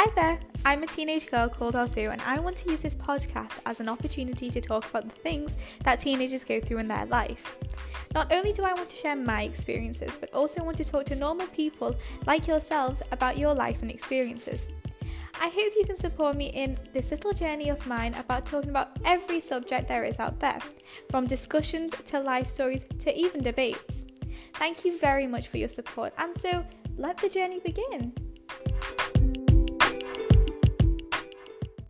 Hi there, I'm a teenage girl called Arzu and I want to use this podcast as an opportunity to talk about the things that teenagers go through in their life. Not only do I want to share my experiences, but also want to talk to normal people like yourselves about your life and experiences. I hope you can support me in this little journey of mine about talking about every subject there is out there, from discussions to life stories to even debates. Thank you very much for your support, and so let the journey begin.